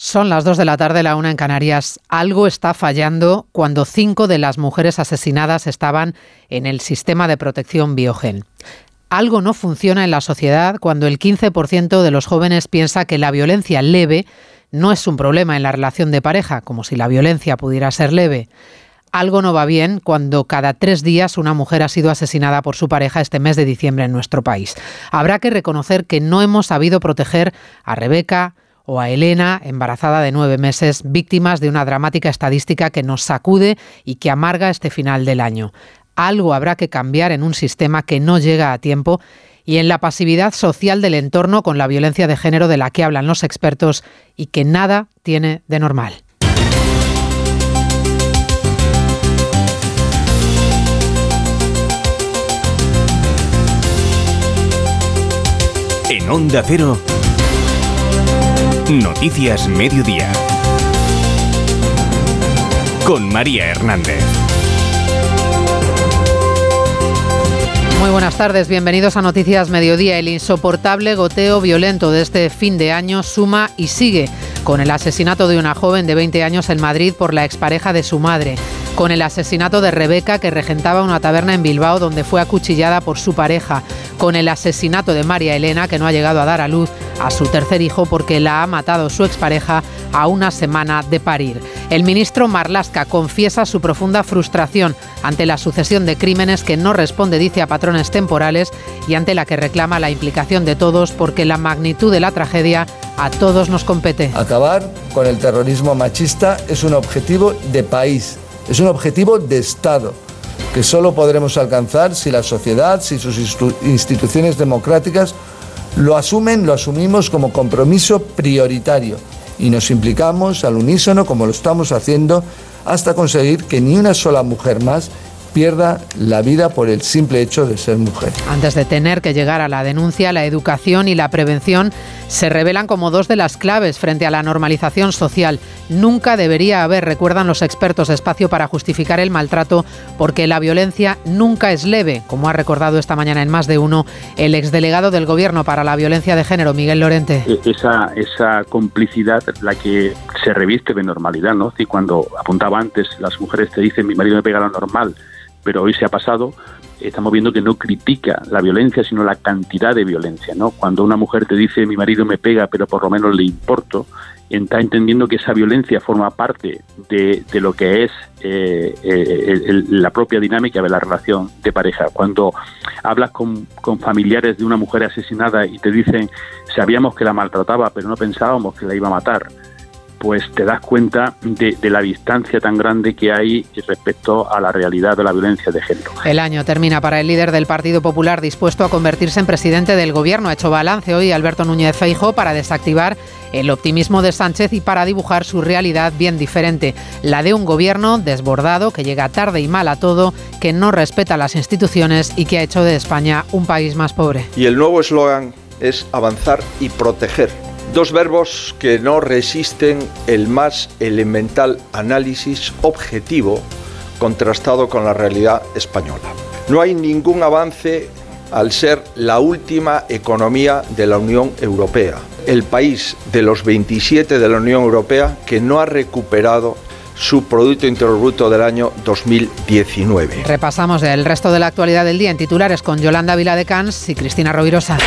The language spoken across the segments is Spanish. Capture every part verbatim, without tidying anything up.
Son las dos de la tarde, la una en Canarias. Algo está fallando cuando cinco de las mujeres asesinadas estaban en el sistema de protección Biogen. Algo no funciona en la sociedad cuando el quince por ciento de los jóvenes piensa que la violencia leve no es un problema en la relación de pareja, como si la violencia pudiera ser leve. Algo no va bien cuando cada tres días una mujer ha sido asesinada por su pareja este mes de diciembre en nuestro país. Habrá que reconocer que no hemos sabido proteger a Rebeca o a Elena, embarazada de nueve meses, víctimas de una dramática estadística que nos sacude y que amarga este final del año. Algo habrá que cambiar en un sistema que no llega a tiempo y en la pasividad social del entorno con la violencia de género de la que hablan los expertos y que nada tiene de normal. En Onda Cero, Noticias Mediodía, con María Hernández. Muy buenas tardes, bienvenidos a Noticias Mediodía. El insoportable goteo violento de este fin de año suma y sigue, con el asesinato de una joven de veinte años en Madrid por la expareja de su madre, con el asesinato de Rebeca, que regentaba una taberna en Bilbao donde fue acuchillada por su pareja, con el asesinato de María Elena, que no ha llegado a dar a luz a su tercer hijo porque la ha matado su expareja a una semana de parir. El ministro Marlaska confiesa su profunda frustración ante la sucesión de crímenes que no responde, dice, a patrones temporales y ante la que reclama la implicación de todos porque la magnitud de la tragedia a todos nos compete. Acabar con el terrorismo machista es un objetivo de país. Es un objetivo de Estado que solo podremos alcanzar si la sociedad, si sus instituciones democráticas lo asumen, lo asumimos como compromiso prioritario y nos implicamos al unísono como lo estamos haciendo hasta conseguir que ni una sola mujer más pierda la vida por el simple hecho de ser mujer. Antes de tener que llegar a la denuncia, la educación y la prevención se revelan como dos de las claves frente a la normalización social. Nunca debería haber, recuerdan los expertos, espacio para justificar el maltrato, porque la violencia nunca es leve, como ha recordado esta mañana en Más de Uno el exdelegado del Gobierno para la violencia de género, Miguel Lorente. Esa, esa complicidad, la que se reviste de normalidad, ¿no? Y cuando apuntaba antes, las mujeres te dicen, mi marido me pega lo normal, pero hoy se ha pasado, estamos viendo que no critica la violencia, sino la cantidad de violencia, ¿no? Cuando una mujer te dice, mi marido me pega, pero por lo menos le importo, está entendiendo que esa violencia forma parte de, de lo que es eh, eh, el, la propia dinámica de la relación de pareja. Cuando hablas con, con familiares de una mujer asesinada y te dicen, sabíamos que la maltrataba, pero no pensábamos que la iba a matar, pues te das cuenta de, de la distancia tan grande que hay respecto a la realidad de la violencia de género. El año termina para el líder del Partido Popular, dispuesto a convertirse en presidente del Gobierno. Ha hecho balance hoy Alberto Núñez Feijóo para desactivar el optimismo de Sánchez y para dibujar su realidad bien diferente, la de un gobierno desbordado que llega tarde y mal a todo, que no respeta las instituciones y que ha hecho de España un país más pobre. Y el nuevo eslogan es avanzar y proteger. Dos verbos que no resisten el más elemental análisis objetivo contrastado con la realidad española. No hay ningún avance al ser la última economía de la Unión Europea, el país de los veintisiete de la Unión Europea que no ha recuperado su Producto Interior Bruto del año dos mil diecinueve. Repasamos el resto de la actualidad del día en titulares con Yolanda Viladecans y Cristina Rovirosa.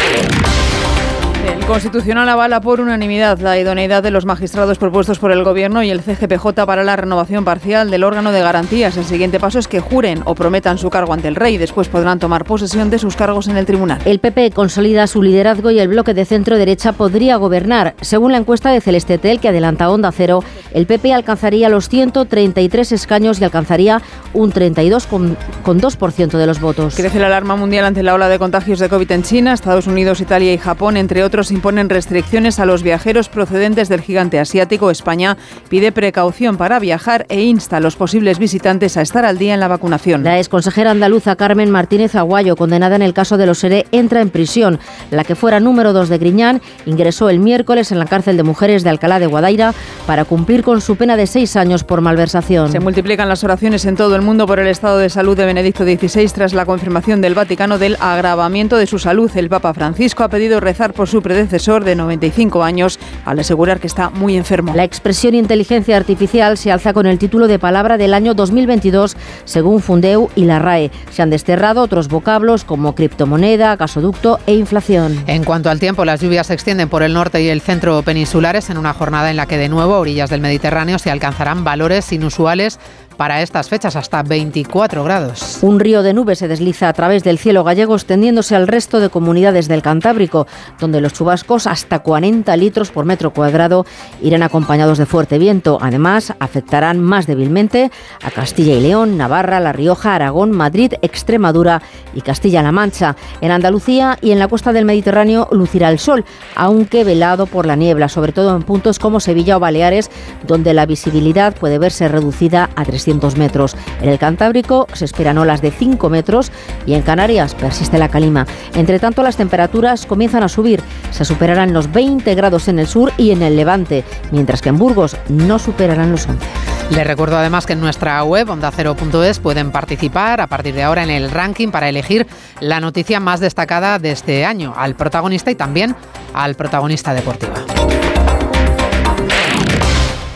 El Constitucional avala por unanimidad la idoneidad de los magistrados propuestos por el Gobierno y el C G P J para la renovación parcial del órgano de garantías. El siguiente paso es que juren o prometan su cargo ante el Rey. Después podrán tomar posesión de sus cargos en el tribunal. El P P consolida su liderazgo y el bloque de centro-derecha podría gobernar. Según la encuesta de Celeste-Tel, que adelanta Onda Cero, el P P alcanzaría los ciento treinta y tres escaños y alcanzaría un treinta y dos coma dos por ciento de los votos. Crece la alarma mundial ante la ola de contagios de COVID en China. Estados Unidos, Italia y Japón, entre otros, Otros imponen restricciones a los viajeros procedentes del gigante asiático. España pide precaución para viajar e insta a los posibles visitantes a estar al día en la vacunación. La exconsejera andaluza Carmen Martínez Aguayo, condenada en el caso de los Seré, entra en prisión. La que fuera número dos de Griñán ingresó el miércoles en la cárcel de mujeres de Alcalá de Guadaira para cumplir con su pena de seis años por malversación. Se multiplican las oraciones en todo el mundo por el estado de salud de Benedicto dieciséis tras la confirmación del Vaticano del agravamiento de su salud. El Papa Francisco ha pedido rezar por su su predecesor de noventa y cinco años al asegurar que está muy enfermo. La expresión inteligencia artificial se alza con el título de palabra del año dos mil veintidós, según Fundéu y la R A E. Se han desterrado otros vocablos como criptomoneda, gasoducto e inflación. En cuanto al tiempo, las lluvias se extienden por el norte y el centro peninsulares en una jornada en la que de nuevo a orillas del Mediterráneo se alcanzarán valores inusuales para estas fechas, hasta veinticuatro grados. Un río de nubes se desliza a través del cielo gallego, extendiéndose al resto de comunidades del Cantábrico, donde los chubascos, hasta cuarenta litros por metro cuadrado, irán acompañados de fuerte viento. Además, afectarán más débilmente a Castilla y León, Navarra, La Rioja, Aragón, Madrid, Extremadura y Castilla-La Mancha. En Andalucía y en la costa del Mediterráneo lucirá el sol, aunque velado por la niebla, sobre todo en puntos como Sevilla o Baleares, donde la visibilidad puede verse reducida a trescientos metros. En el Cantábrico se esperan olas de cinco metros y en Canarias persiste la calima. Entre tanto, las temperaturas comienzan a subir. Se superarán los veinte grados en el sur y en el levante, mientras que en Burgos no superarán los once. Les recuerdo además que en nuestra web onda cero punto es pueden participar a partir de ahora en el ranking para elegir la noticia más destacada de este año, al protagonista y también al protagonista deportivo.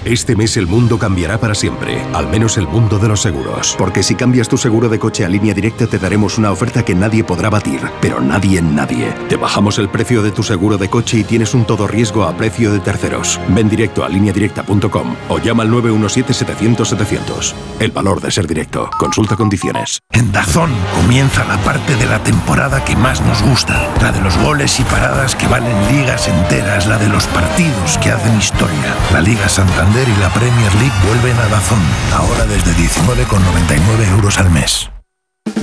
Este mes el mundo cambiará para siempre, al menos el mundo de los seguros. Porque si cambias tu seguro de coche a Línea Directa te daremos una oferta que nadie podrá batir, pero nadie en nadie. Te bajamos el precio de tu seguro de coche y tienes un todo riesgo a precio de terceros. Ven directo a línea directa punto com o llama al nueve uno siete, setecientos, setecientos. El valor de ser directo. Consulta condiciones. En D A Z N comienza la parte de la temporada que más nos gusta. La de los goles y paradas que valen ligas enteras. La de los partidos que hacen historia. La Liga Santander y la Premier League vuelven a D A Z N, ahora desde diecinueve con noventa y nueve euros al mes.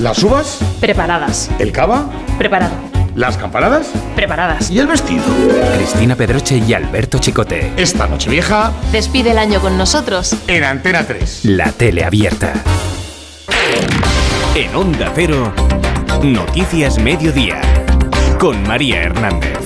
¿Las uvas? Preparadas. ¿El cava? Preparado. ¿Las campanadas? Preparadas. ¿Y el vestido? Cristina Pedroche y Alberto Chicote. Esta noche vieja despide el año con nosotros en Antena tres. La tele abierta. En Onda Cero, Noticias Mediodía, con María Hernández.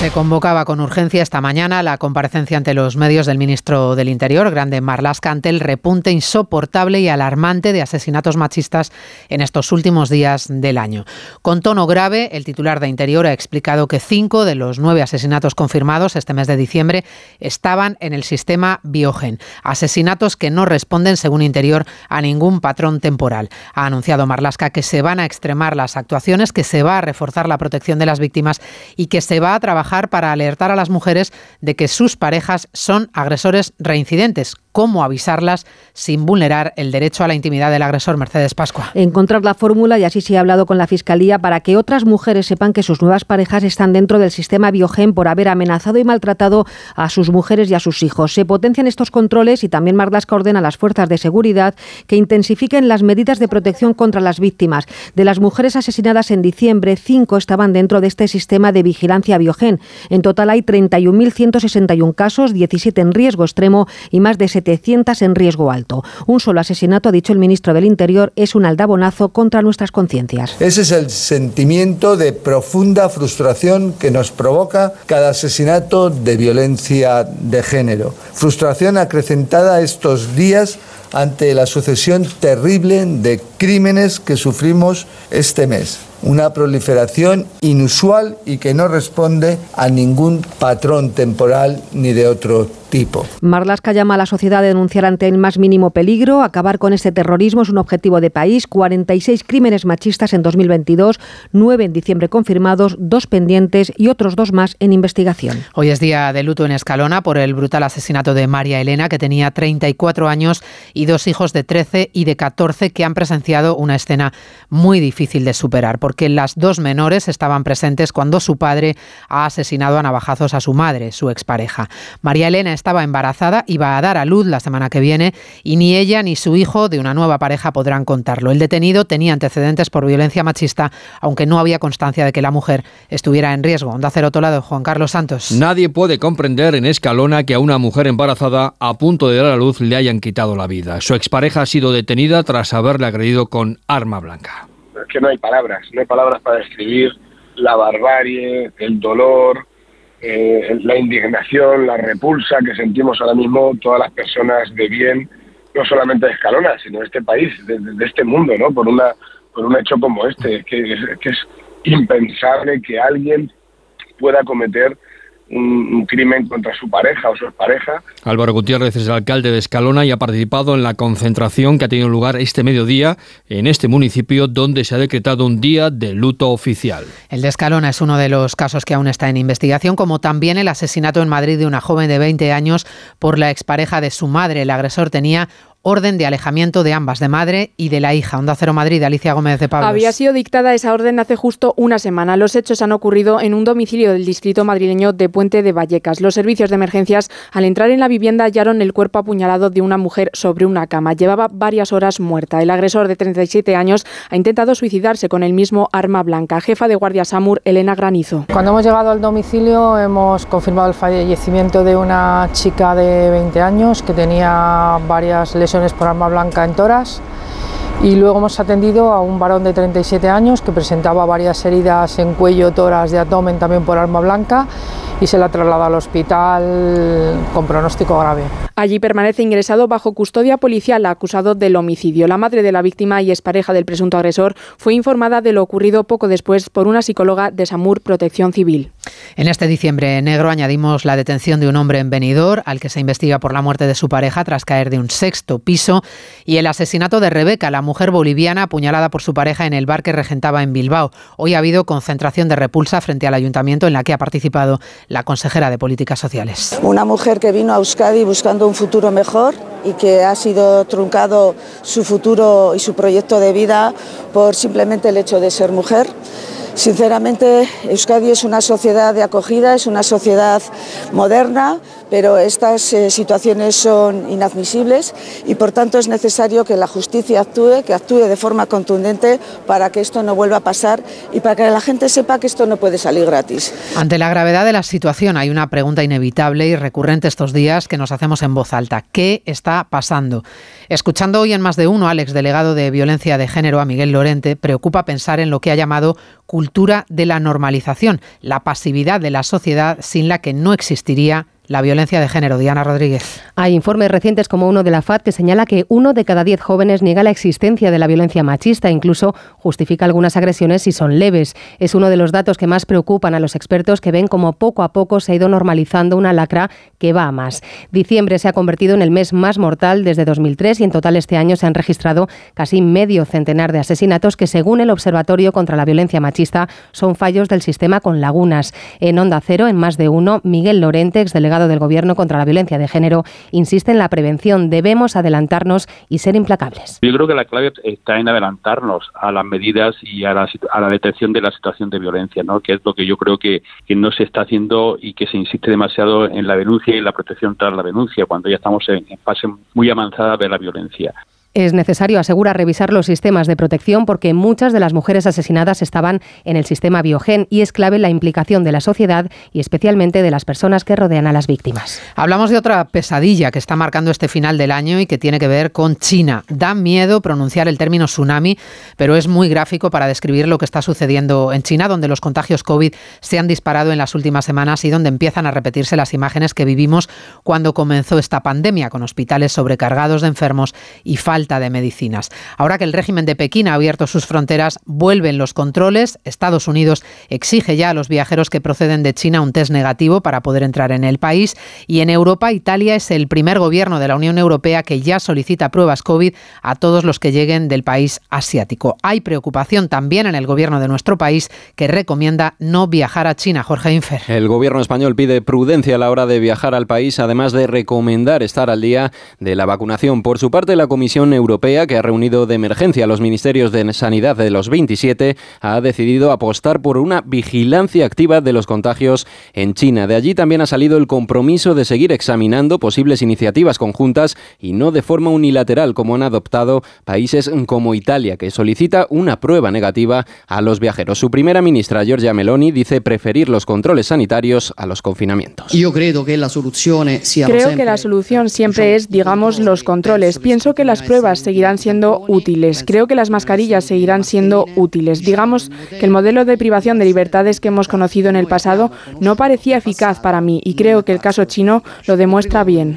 Se convocaba con urgencia esta mañana la comparecencia ante los medios del ministro del Interior, Grande-Marlaska, ante el repunte insoportable y alarmante de asesinatos machistas en estos últimos días del año. Con tono grave, el titular de Interior ha explicado que cinco de los nueve asesinatos confirmados este mes de diciembre estaban en el sistema VioGén. Asesinatos que no responden, según Interior, a ningún patrón temporal. Ha anunciado Marlaska que se van a extremar las actuaciones, que se va a reforzar la protección de las víctimas y que se va a trabajar para alertar a las mujeres de que sus parejas son agresores reincidentes. Cómo avisarlas sin vulnerar el derecho a la intimidad del agresor. Mercedes Pascua. Encontrar la fórmula, y así se ha hablado con la Fiscalía, para que otras mujeres sepan que sus nuevas parejas están dentro del sistema VioGén por haber amenazado y maltratado a sus mujeres y a sus hijos. Se potencian estos controles y también Marlaska ordena a las fuerzas de seguridad que intensifiquen las medidas de protección contra las víctimas. De las mujeres asesinadas en diciembre, cinco estaban dentro de este sistema de vigilancia VioGén. En total hay treinta y un mil ciento sesenta y uno casos, diecisiete en riesgo extremo y más de setecientos en riesgo alto. Un solo asesinato, ha dicho el ministro del Interior, es un aldabonazo contra nuestras conciencias. Ese es el sentimiento de profunda frustración que nos provoca cada asesinato de violencia de género. Frustración acrecentada estos días ante la sucesión terrible de crímenes que sufrimos este mes. Una proliferación inusual y que no responde a ningún patrón temporal ni de otro tipo. Marlaska llama a la sociedad a denunciar ante el más mínimo peligro. Acabar con este terrorismo es un objetivo de país. cuarenta y seis crímenes machistas en dos mil veintidós, nueve en diciembre confirmados, dos pendientes y otros dos más en investigación. Hoy es día de luto en Escalona por el brutal asesinato de María Elena, que tenía treinta y cuatro años y dos hijos de trece y de catorce que han presenciado una escena muy difícil de superar, porque las dos menores estaban presentes cuando su padre ha asesinado a navajazos a su madre, su expareja. María Elena estaba embarazada, iba a dar a luz la semana que viene y ni ella ni su hijo de una nueva pareja podrán contarlo. El detenido tenía antecedentes por violencia machista, aunque no había constancia de que la mujer estuviera en riesgo. Onda Cero Toledo, Juan Carlos Santos. Nadie puede comprender en Escalona que a una mujer embarazada a punto de dar a luz le hayan quitado la vida. Su expareja ha sido detenida tras haberle agredido con arma blanca. Es que no hay palabras, no hay palabras para describir la barbarie, el dolor, eh, la indignación, la repulsa que sentimos ahora mismo todas las personas de bien, no solamente de Escalona, sino de este país, de, de este mundo, ¿no? Por una por un hecho como este, es que es, que es impensable que alguien pueda cometer un, un crimen contra su pareja o su expareja. Álvaro Gutiérrez es el alcalde de Escalona y ha participado en la concentración que ha tenido lugar este mediodía en este municipio, donde se ha decretado un día de luto oficial. El de Escalona es uno de los casos que aún está en investigación, como también el asesinato en Madrid de una joven de veinte años por la expareja de su madre. El agresor tenía orden de alejamiento de ambas, de madre y de la hija. Onda Cero Madrid, Alicia Gómez de Pablos. Había sido dictada esa orden hace justo una semana. Los hechos han ocurrido en un domicilio del distrito madrileño de Puente de Vallecas. Los servicios de emergencias, al entrar en la vivienda, hallaron el cuerpo apuñalado de una mujer sobre una cama. Llevaba varias horas muerta. El agresor de treinta y siete años ha intentado suicidarse con el mismo arma blanca. Jefa de Guardia Samur, Elena Granizo. Cuando hemos llegado al domicilio hemos confirmado el fallecimiento de una chica de veinte años que tenía varias lesiones por arma blanca en tórax, y luego hemos atendido a un varón de treinta y siete años que presentaba varias heridas en cuello, tórax y abdomen también por arma blanca, y se la traslada al hospital con pronóstico grave. Allí permanece ingresado bajo custodia policial acusado del homicidio. La madre de la víctima y expareja del presunto agresor fue informada de lo ocurrido poco después por una psicóloga de Samur Protección Civil. En este diciembre negro añadimos la detención de un hombre en Benidorm al que se investiga por la muerte de su pareja tras caer de un sexto piso, y el asesinato de Rebeca, la mujer boliviana apuñalada por su pareja en el bar que regentaba en Bilbao. Hoy ha habido concentración de repulsa frente al ayuntamiento en la que ha participado la consejera de Políticas Sociales. Una mujer que vino a Euskadi buscando un futuro mejor y que ha sido truncado su futuro y su proyecto de vida por simplemente el hecho de ser mujer. Sinceramente, Euskadi es una sociedad de acogida, es una sociedad moderna, pero estas eh, situaciones son inadmisibles y por tanto es necesario que la justicia actúe, que actúe de forma contundente para que esto no vuelva a pasar y para que la gente sepa que esto no puede salir gratis. Ante la gravedad de la situación hay una pregunta inevitable y recurrente estos días que nos hacemos en voz alta. ¿Qué está pasando? Escuchando hoy en Más de Uno al exdelegado de Violencia de Género, a Miguel Lorente, preocupa pensar en lo que ha llamado cultura cultura de la normalización, la pasividad de la sociedad sin la que no existiría la violencia de género. Diana Rodríguez. Hay informes recientes como uno de la F A D que señala que uno de cada diez jóvenes niega la existencia de la violencia machista, incluso justifica algunas agresiones si son leves. Es uno de los datos que más preocupan a los expertos, que ven como poco a poco se ha ido normalizando una lacra que va a más. Diciembre se ha convertido en el mes más mortal desde dos mil tres y en total este año se han registrado casi medio centenar de asesinatos que, según el Observatorio contra la Violencia Machista, son fallos del sistema con lagunas. En Onda Cero, en Más de Uno, Miguel Lorente, exdelegado del Gobierno contra la violencia de género, insiste en la prevención. Debemos adelantarnos y ser implacables. Yo creo que la clave está en adelantarnos a las medidas y a la, a la detección de la situación de violencia, ¿no? Que es lo que yo creo que, que no se está haciendo y que se insiste demasiado en la denuncia y en la protección tras la denuncia, cuando ya estamos en, en fase muy avanzada de la violencia. Es necesario, asegura, revisar los sistemas de protección porque muchas de las mujeres asesinadas estaban en el sistema VioGén y es clave la implicación de la sociedad y especialmente de las personas que rodean a las víctimas. Hablamos de otra pesadilla que está marcando este final del año y que tiene que ver con China. Da miedo pronunciar el término tsunami, pero es muy gráfico para describir lo que está sucediendo en China, donde los contagios COVID se han disparado en las últimas semanas y donde empiezan a repetirse las imágenes que vivimos cuando comenzó esta pandemia, con hospitales sobrecargados de enfermos y falta de medicinas. Ahora que el régimen de Pekín ha abierto sus fronteras, vuelven los controles. Estados Unidos exige ya a los viajeros que proceden de China un test negativo para poder entrar en el país. Y en Europa, Italia es el primer gobierno de la Unión Europea que ya solicita pruebas COVID a todos los que lleguen del país asiático. Hay preocupación también en el gobierno de nuestro país, que recomienda no viajar a China. Jorge Infer. El gobierno español pide prudencia a la hora de viajar al país, además de recomendar estar al día de la vacunación. Por su parte, la Comisión Europea, que ha reunido de emergencia a los ministerios de Sanidad de los veintisiete, ha decidido apostar por una vigilancia activa de los contagios en China. De allí también ha salido el compromiso de seguir examinando posibles iniciativas conjuntas y no de forma unilateral, como han adoptado países como Italia, que solicita una prueba negativa a los viajeros. Su primera ministra, Giorgia Meloni, dice preferir los controles sanitarios a los confinamientos. Yo creo que la solución, creo que la solución siempre es, digamos, los controles. Pienso que las pruebas seguirán siendo útiles. Creo que las mascarillas seguirán siendo útiles. Digamos que el modelo de privación de libertades que hemos conocido en el pasado no parecía eficaz para mí y creo que el caso chino lo demuestra bien.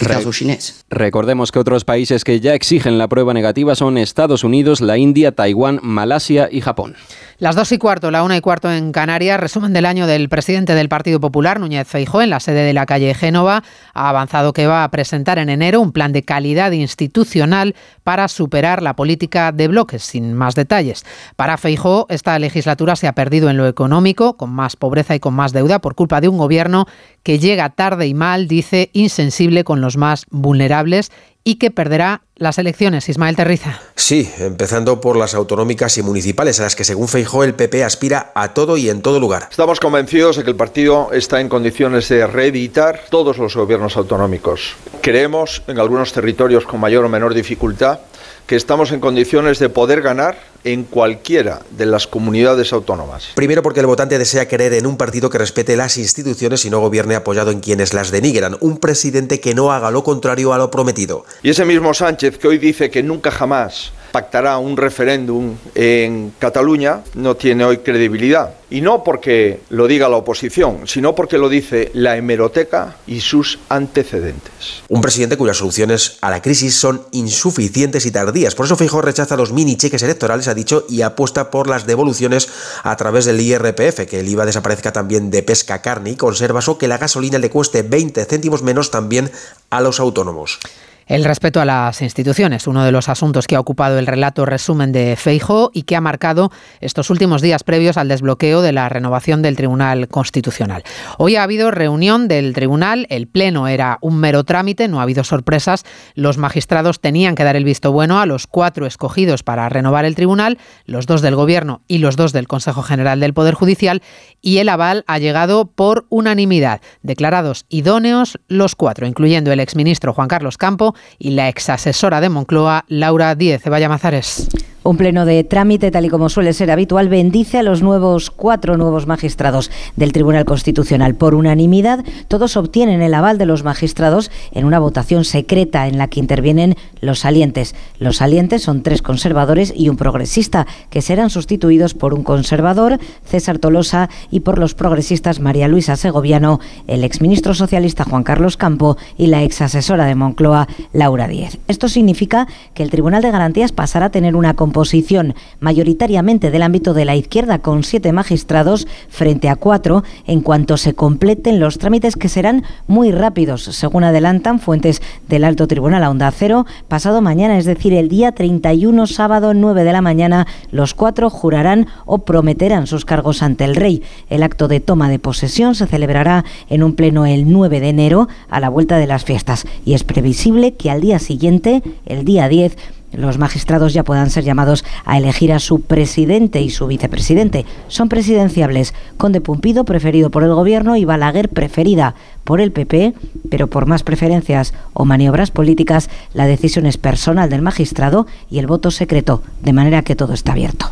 Re- chinés. Recordemos que otros países que ya exigen la prueba negativa son Estados Unidos, la India, Taiwán, Malasia y Japón. Las dos y cuarto, la una y cuarto en Canarias, resumen del año del presidente del Partido Popular, Núñez Feijóo, en la sede de la calle Génova. Ha avanzado que va a presentar en enero un plan de calidad institucional para superar la política de bloques, sin más detalles. Para Feijóo, esta legislatura se ha perdido en lo económico, con más pobreza y con más deuda, por culpa de un gobierno que llega tarde y mal, dice, insensible con los más vulnerables, y que perderá las elecciones. Ismael Terriza. Sí, empezando por las autonómicas y municipales, a las que según Feijóo el P P aspira a todo y en todo lugar. Estamos convencidos de que el partido está en condiciones de reeditar todos los gobiernos autonómicos. Creemos, en algunos territorios con mayor o menor dificultad, que estamos en condiciones de poder ganar en cualquiera de las comunidades autónomas. Primero porque el votante desea creer en un partido que respete las instituciones y no gobierne apoyado en quienes las denigran. Un presidente que no haga lo contrario a lo prometido. Y ese mismo Sánchez que hoy dice que nunca jamás pactará un referéndum en Cataluña no tiene hoy credibilidad. Y no porque lo diga la oposición, sino porque lo dice la hemeroteca y sus antecedentes. Un presidente cuyas soluciones a la crisis son insuficientes y tardías. Por eso Feijóo rechaza los mini cheques electorales, ha dicho, y apuesta por las devoluciones a través del I R P F, que el I V A desaparezca también de pesca, carne y conservas, o que la gasolina le cueste veinte céntimos menos también a los autónomos. El respeto a las instituciones, uno de los asuntos que ha ocupado el relato resumen de Feijóo y que ha marcado estos últimos días previos al desbloqueo de la renovación del Tribunal Constitucional. Hoy ha habido reunión del Tribunal, el pleno era un mero trámite, no ha habido sorpresas, los magistrados tenían que dar el visto bueno a los cuatro escogidos para renovar el Tribunal, los dos del Gobierno y los dos del Consejo General del Poder Judicial, y el aval ha llegado por unanimidad, declarados idóneos los cuatro, incluyendo el exministro Juan Carlos Campo y la exasesora de Moncloa, Laura Díez. Vaya Mazares. Un pleno de trámite, tal y como suele ser habitual, bendice a los nuevos cuatro nuevos magistrados del Tribunal Constitucional. Por unanimidad, todos obtienen el aval de los magistrados en una votación secreta en la que intervienen los salientes. Los salientes son tres conservadores y un progresista, que serán sustituidos por un conservador, César Tolosa, y por los progresistas María Luisa Segoviano, el exministro socialista Juan Carlos Campo y la exasesora de Moncloa, Laura Díez. Esto significa que el Tribunal de Garantías pasará a tener una composición mayoritariamente del ámbito de la izquierda, con siete magistrados frente a cuatro, en cuanto se completen los trámites, que serán muy rápidos, según adelantan fuentes del Alto Tribunal a Onda Cero. Pasado mañana, es decir, el día treinta y uno, sábado, nueve de la mañana, los cuatro jurarán o prometerán sus cargos ante el rey. El acto de toma de posesión se celebrará en un pleno el nueve de enero, a la vuelta de las fiestas, y es previsible que al día siguiente, el día diez, los magistrados ya puedan ser llamados a elegir a su presidente y su vicepresidente. Son presidenciables: Conde Pumpido, preferido por el Gobierno, y Balaguer, preferida por el P P, pero por más preferencias o maniobras políticas, la decisión es personal del magistrado y el voto secreto, de manera que todo está abierto.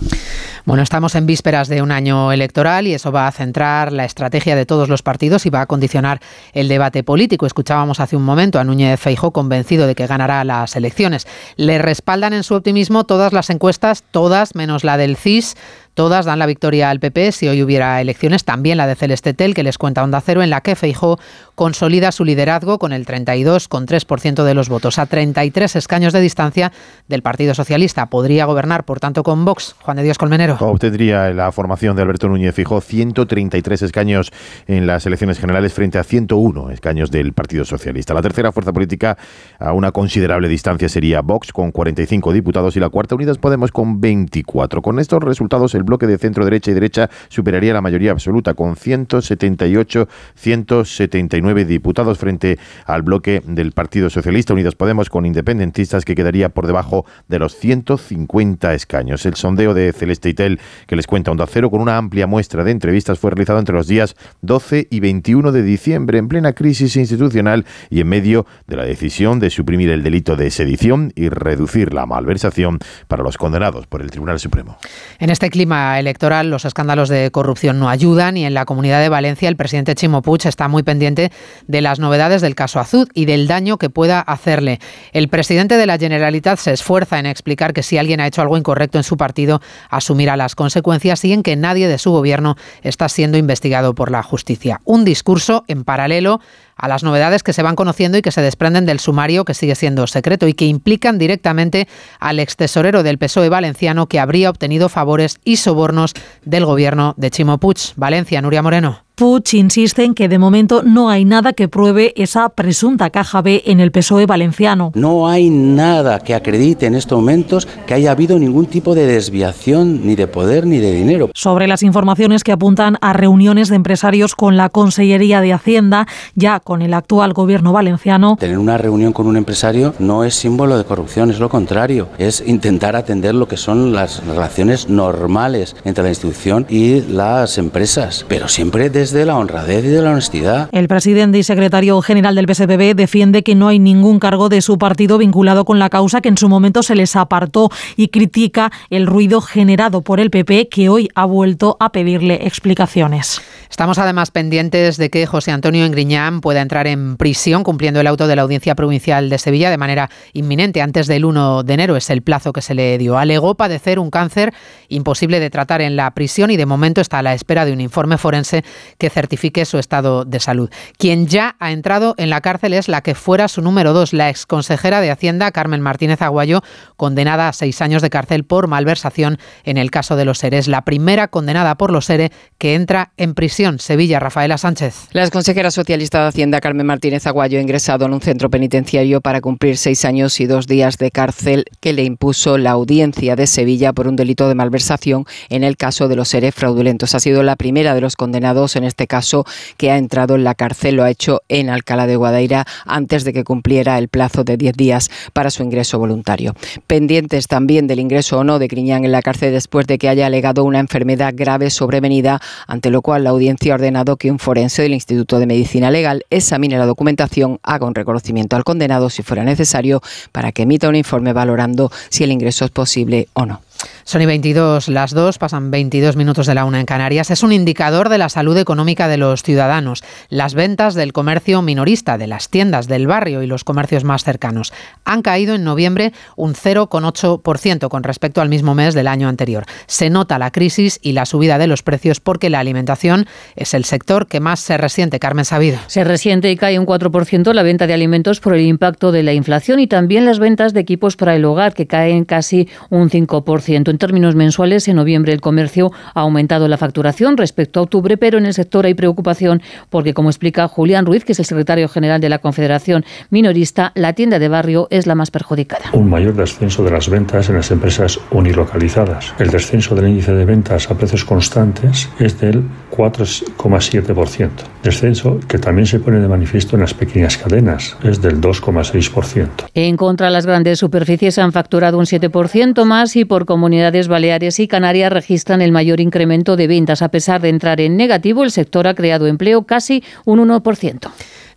Bueno, estamos en vísperas de un año electoral y eso va a centrar la estrategia de todos los partidos y va a condicionar el debate político. Escuchábamos hace un momento a Núñez Feijóo convencido de que ganará las elecciones. Le respaldan en su optimismo todas las encuestas, todas menos la del C I S. Todas dan la victoria al P P si hoy hubiera elecciones, también la de Celeste-Tel, que les cuenta Onda Cero, en la que Feijóo consolida su liderazgo con el treinta y dos coma tres por ciento de los votos, a treinta y tres escaños de distancia del Partido Socialista. Podría gobernar, por tanto, con Vox. Juan de Dios Colmenero. Obtendría la formación de Alberto Núñez Feijóo ciento treinta y tres escaños en las elecciones generales frente a ciento uno escaños del Partido Socialista. La tercera fuerza política a una considerable distancia sería Vox, con cuarenta y cinco diputados, y la cuarta, Unidas Podemos, con veinticuatro. Con estos resultados, el bloque de centro-derecha y derecha superaría la mayoría absoluta, con ciento setenta y ocho ciento setenta y nueve diputados, frente al bloque del Partido Socialista, Unidas Podemos, con independentistas, que quedaría por debajo de los ciento cincuenta escaños. El sondeo de Celeste-Tel, que les cuenta Onda Cero, con una amplia muestra de entrevistas, fue realizado entre los días doce y veintiuno de diciembre, en plena crisis institucional y en medio de la decisión de suprimir el delito de sedición y reducir la malversación para los condenados por el Tribunal Supremo. En este clima electoral, los escándalos de corrupción no ayudan, y en la Comunidad de Valencia el presidente Ximo Puig está muy pendiente de las novedades del caso Azud y del daño que pueda hacerle. El presidente de la Generalitat se esfuerza en explicar que si alguien ha hecho algo incorrecto en su partido, asumirá las consecuencias, y en que nadie de su gobierno está siendo investigado por la justicia. Un discurso en paralelo a las novedades que se van conociendo y que se desprenden del sumario que sigue siendo secreto y que implican directamente al extesorero del P S O E valenciano que habría obtenido favores y sobornos del gobierno de Ximo Puig. Valencia, Nuria Moreno. Puig insiste en que de momento no hay nada que pruebe esa presunta caja B en el P S O E valenciano. No hay nada que acredite en estos momentos que haya habido ningún tipo de desviación ni de poder ni de dinero. Sobre las informaciones que apuntan a reuniones de empresarios con la Consellería de Hacienda, ya con el actual gobierno valenciano. Tener una reunión con un empresario no es símbolo de corrupción, es lo contrario. Es intentar atender lo que son las relaciones normales entre la institución y las empresas, pero siempre desde de la honradez y de la honestidad. El presidente y secretario general del P S P B defiende que no hay ningún cargo de su partido vinculado con la causa que en su momento se les apartó y critica el ruido generado por el P P, que hoy ha vuelto a pedirle explicaciones. Estamos además pendientes de que José Antonio Griñán pueda entrar en prisión cumpliendo el auto de la Audiencia Provincial de Sevilla de manera inminente, antes del uno de enero. Es el plazo que se le dio. Alegó padecer un cáncer imposible de tratar en la prisión y de momento está a la espera de un informe forense que certifique su estado de salud. Quien ya ha entrado en la cárcel es la que fuera su número dos, la exconsejera de Hacienda, Carmen Martínez Aguayo, condenada a seis años de cárcel por malversación en el caso de los ERE. Es la primera condenada por los ERE que entra en prisión. Sevilla, Rafaela Sánchez. La exconsejera socialista de Hacienda, Carmen Martínez Aguayo, ha ingresado en un centro penitenciario para cumplir seis años y dos días de cárcel que le impuso la Audiencia de Sevilla por un delito de malversación en el caso de los ERE fraudulentos. Ha sido la primera de los condenados en este caso que ha entrado en la cárcel. Lo ha hecho en Alcalá de Guadaira antes de que cumpliera el plazo de diez días para su ingreso voluntario. Pendientes también del ingreso o no de Griñán en la cárcel después de que haya alegado una enfermedad grave sobrevenida, ante lo cual la audiencia ha ordenado que un forense del Instituto de Medicina Legal examine la documentación, haga un reconocimiento al condenado si fuera necesario, para que emita un informe valorando si el ingreso es posible o no. Son y veintidós, las dos, pasan veintidós minutos de la una en Canarias. Es un indicador de la salud económica de los ciudadanos. Las ventas del comercio minorista, de las tiendas del barrio y los comercios más cercanos, han caído en noviembre un cero coma ocho por ciento con respecto al mismo mes del año anterior. Se nota la crisis y la subida de los precios porque la alimentación es el sector que más se resiente. Carmen Sabido. Se resiente y cae un cuatro por ciento la venta de alimentos por el impacto de la inflación y también las ventas de equipos para el hogar, que caen casi un cinco por ciento. En términos mensuales, en noviembre el comercio ha aumentado la facturación respecto a octubre, pero en el sector hay preocupación porque, como explica Julián Ruiz, que es el secretario general de la Confederación Minorista, la tienda de barrio es la más perjudicada. Un mayor descenso de las ventas en las empresas unilocalizadas. El descenso del índice de ventas a precios constantes es del cuatro coma siete por ciento. Descenso que también se pone de manifiesto en las pequeñas cadenas, es del dos coma seis por ciento. En contra, las grandes superficies han facturado un siete por ciento más y por Comunidades Baleares y Canarias registran el mayor incremento de ventas. A pesar de entrar en negativo, el sector ha creado empleo casi un uno por ciento.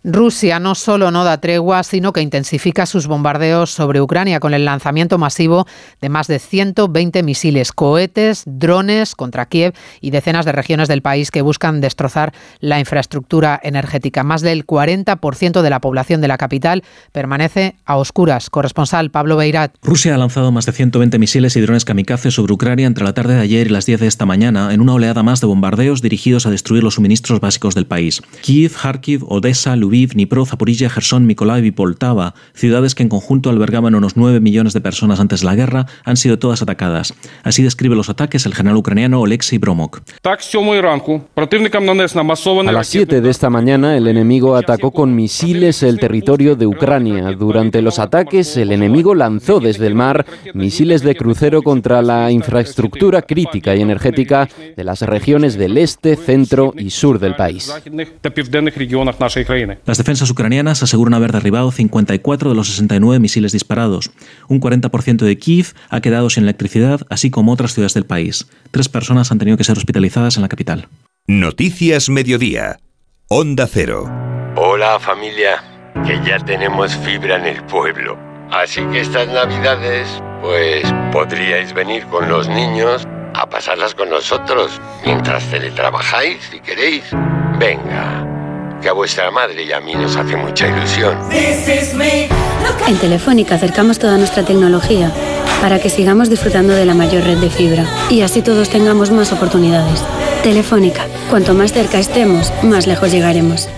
Rusia no solo no da tregua, sino que intensifica sus bombardeos sobre Ucrania con el lanzamiento masivo de más de ciento veinte misiles, cohetes, drones contra Kiev y decenas de regiones del país que buscan destrozar la infraestructura energética. Más del cuarenta por ciento de la población de la capital permanece a oscuras. Corresponsal Pablo Beirat. Rusia ha lanzado más de ciento veinte misiles y drones kamikaze sobre Ucrania entre la tarde de ayer y las diez de esta mañana, en una oleada más de bombardeos dirigidos a destruir los suministros básicos del país. Kiev, Kharkiv, Odessa, Lviv, Lviv, Dnipro, Zaporilla, Gerson, Mykolaiv y Poltava, ciudades que en conjunto albergaban unos nueve millones de personas antes de la guerra, han sido todas atacadas. Así describe los ataques el general ucraniano Oleksii Hromov. A las siete de esta mañana, el enemigo atacó con misiles el territorio de Ucrania. Durante los ataques, el enemigo lanzó desde el mar misiles de crucero contra la infraestructura crítica y energética de las regiones del este, centro y sur del país. Las defensas ucranianas aseguran haber derribado cincuenta y cuatro de los sesenta y nueve misiles disparados. Un cuarenta por ciento de Kiev ha quedado sin electricidad, así como otras ciudades del país. Tres personas han tenido que ser hospitalizadas en la capital. Noticias Mediodía. Onda Cero. Hola, familia, que ya tenemos fibra en el pueblo. Así que estas navidades, pues, podríais venir con los niños a pasarlas con nosotros, mientras teletrabajáis, si queréis. Venga, que a vuestra madre y a mí nos hace mucha ilusión. En Telefónica acercamos toda nuestra tecnología para que sigamos disfrutando de la mayor red de fibra y así todos tengamos más oportunidades. Telefónica, cuanto más cerca estemos, más lejos llegaremos.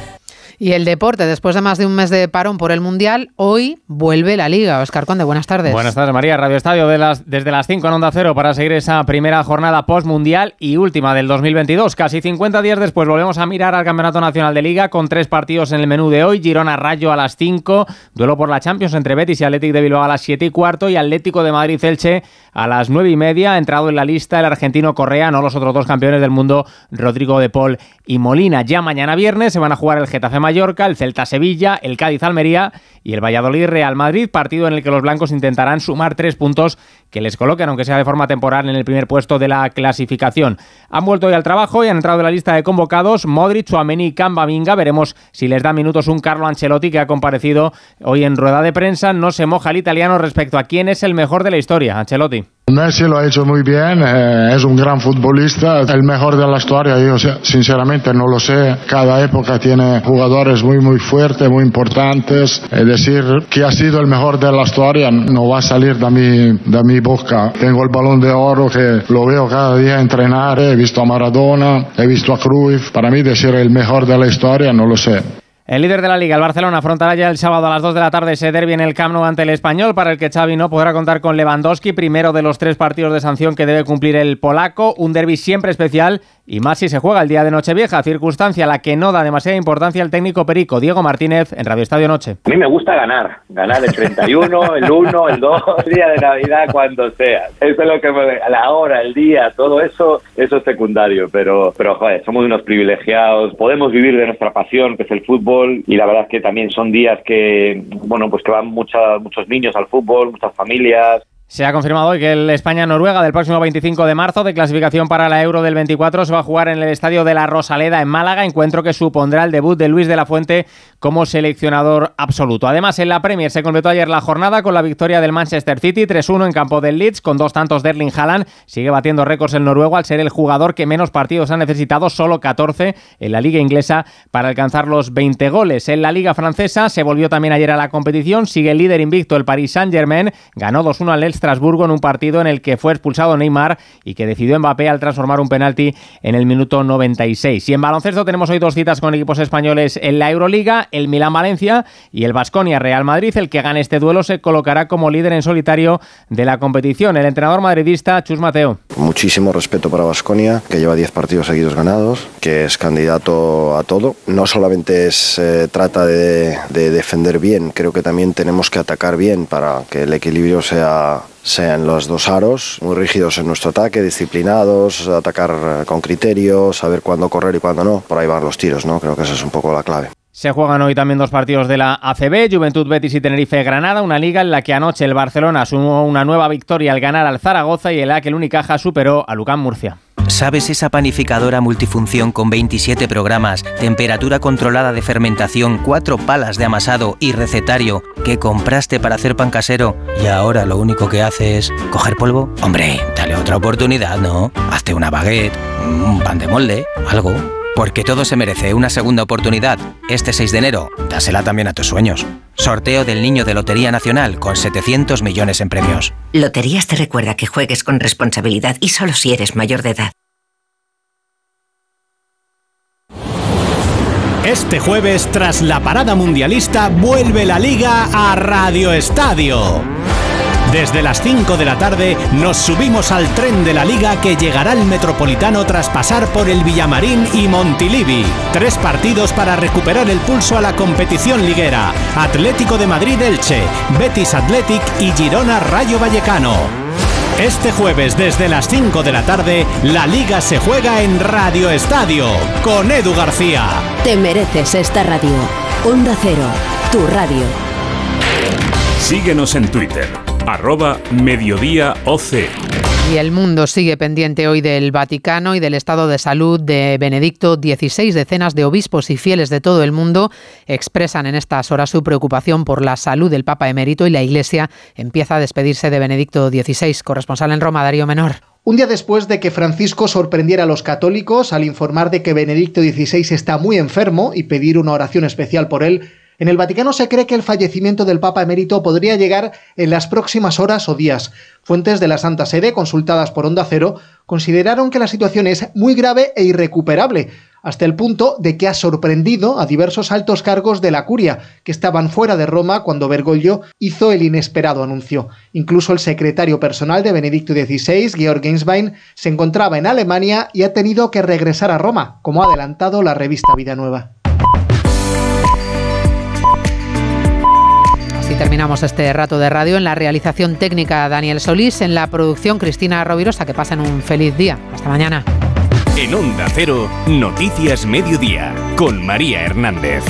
Y el deporte, después de más de un mes de parón por el Mundial, hoy vuelve la Liga. Óscar Conde, buenas tardes. Buenas tardes, María. Radio Estadio de las, desde las cinco en Onda Cero para seguir esa primera jornada post-mundial y última del dos mil veintidós. Casi cincuenta días después volvemos a mirar al Campeonato Nacional de Liga con tres partidos en el menú de hoy. Girona-Rayo a las cinco, duelo por la Champions entre Betis y Athletic de Bilbao a las siete y cuarto y Atlético de Madrid-Elche a las nueve y media. Ha entrado en la lista el argentino Correa, no los otros dos campeones del mundo, Rodrigo de Paul y Molina. Ya mañana viernes se van a jugar el Getafe-Mallorca, el Celta-Sevilla, el Cádiz-Almería y el Valladolid-Real Madrid, partido en el que los blancos intentarán sumar tres puntos que les coloquen, aunque sea de forma temporal, en el primer puesto de la clasificación. Han vuelto hoy al trabajo y han entrado en la lista de convocados Modric, Tchouaméni y Camavinga. Veremos si les da minutos un Carlo Ancelotti, que ha comparecido hoy en rueda de prensa. No se moja el italiano respecto a quién es el mejor de la historia, Ancelotti. Messi lo ha hecho muy bien, eh, es un gran futbolista, el mejor de la historia, yo sinceramente no lo sé, cada época tiene jugadores muy muy fuertes, muy importantes, es decir, que ha sido el mejor de la historia no va a salir de mi, de mi boca. Tengo el Balón de Oro que lo veo cada día entrenar, he visto a Maradona, he visto a Cruyff, para mí decir el mejor de la historia no lo sé. El líder de la Liga, el Barcelona, afrontará ya el sábado a las dos de la tarde ese derbi en el Camp Nou ante el Español, para el que Xavi no podrá contar con Lewandowski, primero de los tres partidos de sanción que debe cumplir el polaco. Un derbi siempre especial y más si se juega el día de Nochevieja, circunstancia a la que no da demasiada importancia el técnico perico Diego Martínez en Radio Estadio Noche. A mí me gusta ganar, ganar el treinta y uno, el uno, el dos, el día de Navidad, cuando sea. Eso es lo que me... la hora, el día, todo eso, eso es secundario, pero, pero joder, somos unos privilegiados, podemos vivir de nuestra pasión, que es el fútbol. Y la verdad es que también son días que, bueno, pues que van mucha, muchos niños al fútbol, muchas familias. Se ha confirmado hoy que el España-Noruega del próximo veinticinco de marzo, de clasificación para la Euro del veinticuatro, se va a jugar en el Estadio de la Rosaleda en Málaga, encuentro que supondrá el debut de Luis de la Fuente como seleccionador absoluto. Además, en la Premier se completó ayer la jornada con la victoria del Manchester City tres uno en campo del Leeds, con dos tantos de Erling Haaland. Sigue batiendo récords el noruego al ser el jugador que menos partidos ha necesitado, solo catorce en la Liga Inglesa, para alcanzar los veinte goles. En la Liga Francesa se volvió también ayer a la competición, sigue el líder invicto el Paris Saint-Germain, ganó dos uno al Estrasburgo en un partido en el que fue expulsado Neymar y que decidió Mbappé al transformar un penalti en el minuto noventa y seis. Y en baloncesto tenemos hoy dos citas con equipos españoles en la Euroliga, el Milán-Valencia y el Baskonia-Real Madrid. El que gane este duelo se colocará como líder en solitario de la competición. El entrenador madridista, Chus Mateo. Muchísimo respeto para Baskonia, que lleva diez partidos seguidos ganados, que es candidato a todo. No solamente se eh, trata de, de defender bien, creo que también tenemos que atacar bien para que el equilibrio sea... sean los dos aros, muy rígidos en nuestro ataque, disciplinados, atacar con criterio, saber cuándo correr y cuándo no. Por ahí van los tiros, ¿no? Creo que esa es un poco la clave. Se juegan hoy también dos partidos de la A C B, Juventud Betis y Tenerife-Granada, una liga en la que anoche el Barcelona asumió una nueva victoria al ganar al Zaragoza y en la que el Unicaja superó a Lucán Murcia. ¿Sabes esa panificadora multifunción con veintisiete programas, temperatura controlada de fermentación, cuatro palas de amasado y recetario que compraste para hacer pan casero y ahora lo único que hace es coger polvo? Hombre, dale otra oportunidad, ¿no? Hazte una baguette, un pan de molde, algo. Porque todo se merece una segunda oportunidad. Este seis de enero, dásela también a tus sueños. Sorteo del Niño de Lotería Nacional con setecientos millones en premios. Loterías te recuerda que juegues con responsabilidad y solo si eres mayor de edad. Este jueves, tras la parada mundialista, vuelve la Liga a Radio Estadio. Desde las cinco de la tarde nos subimos al tren de la Liga que llegará al Metropolitano tras pasar por el Villamarín y Montilivi. Tres partidos para recuperar el pulso a la competición liguera. Atlético de Madrid-Elche, Betis-Athletic y Girona-Rayo Vallecano. Este jueves desde las cinco de la tarde, la Liga se juega en Radio Estadio con Edu García. Te mereces esta radio. Onda Cero, tu radio. Síguenos en Twitter. Arroba Mediodía O C. Y el mundo sigue pendiente hoy del Vaticano y del estado de salud de Benedicto dieciséis. Decenas de obispos y fieles de todo el mundo expresan en estas horas su preocupación por la salud del Papa Emérito y la Iglesia empieza a despedirse de Benedicto dieciséis. Corresponsal en Roma, Darío Menor. Un día después de que Francisco sorprendiera a los católicos al informar de que Benedicto dieciséis está muy enfermo y pedir una oración especial por él, En el Vaticano se cree que el fallecimiento del Papa emérito podría llegar en las próximas horas o días. Fuentes de la Santa Sede, consultadas por Onda Cero, consideraron que la situación es muy grave e irrecuperable, hasta el punto de que ha sorprendido a diversos altos cargos de la curia, que estaban fuera de Roma cuando Bergoglio hizo el inesperado anuncio. Incluso el secretario personal de Benedicto dieciséis, Georg Genswein, se encontraba en Alemania y ha tenido que regresar a Roma, como ha adelantado la revista Vida Nueva. Y terminamos este rato de radio. En la realización técnica, Daniel Solís; en la producción, Cristina Rovirosa. Que pasen un feliz día. Hasta mañana. En Onda Cero, Noticias Mediodía, con María Hernández.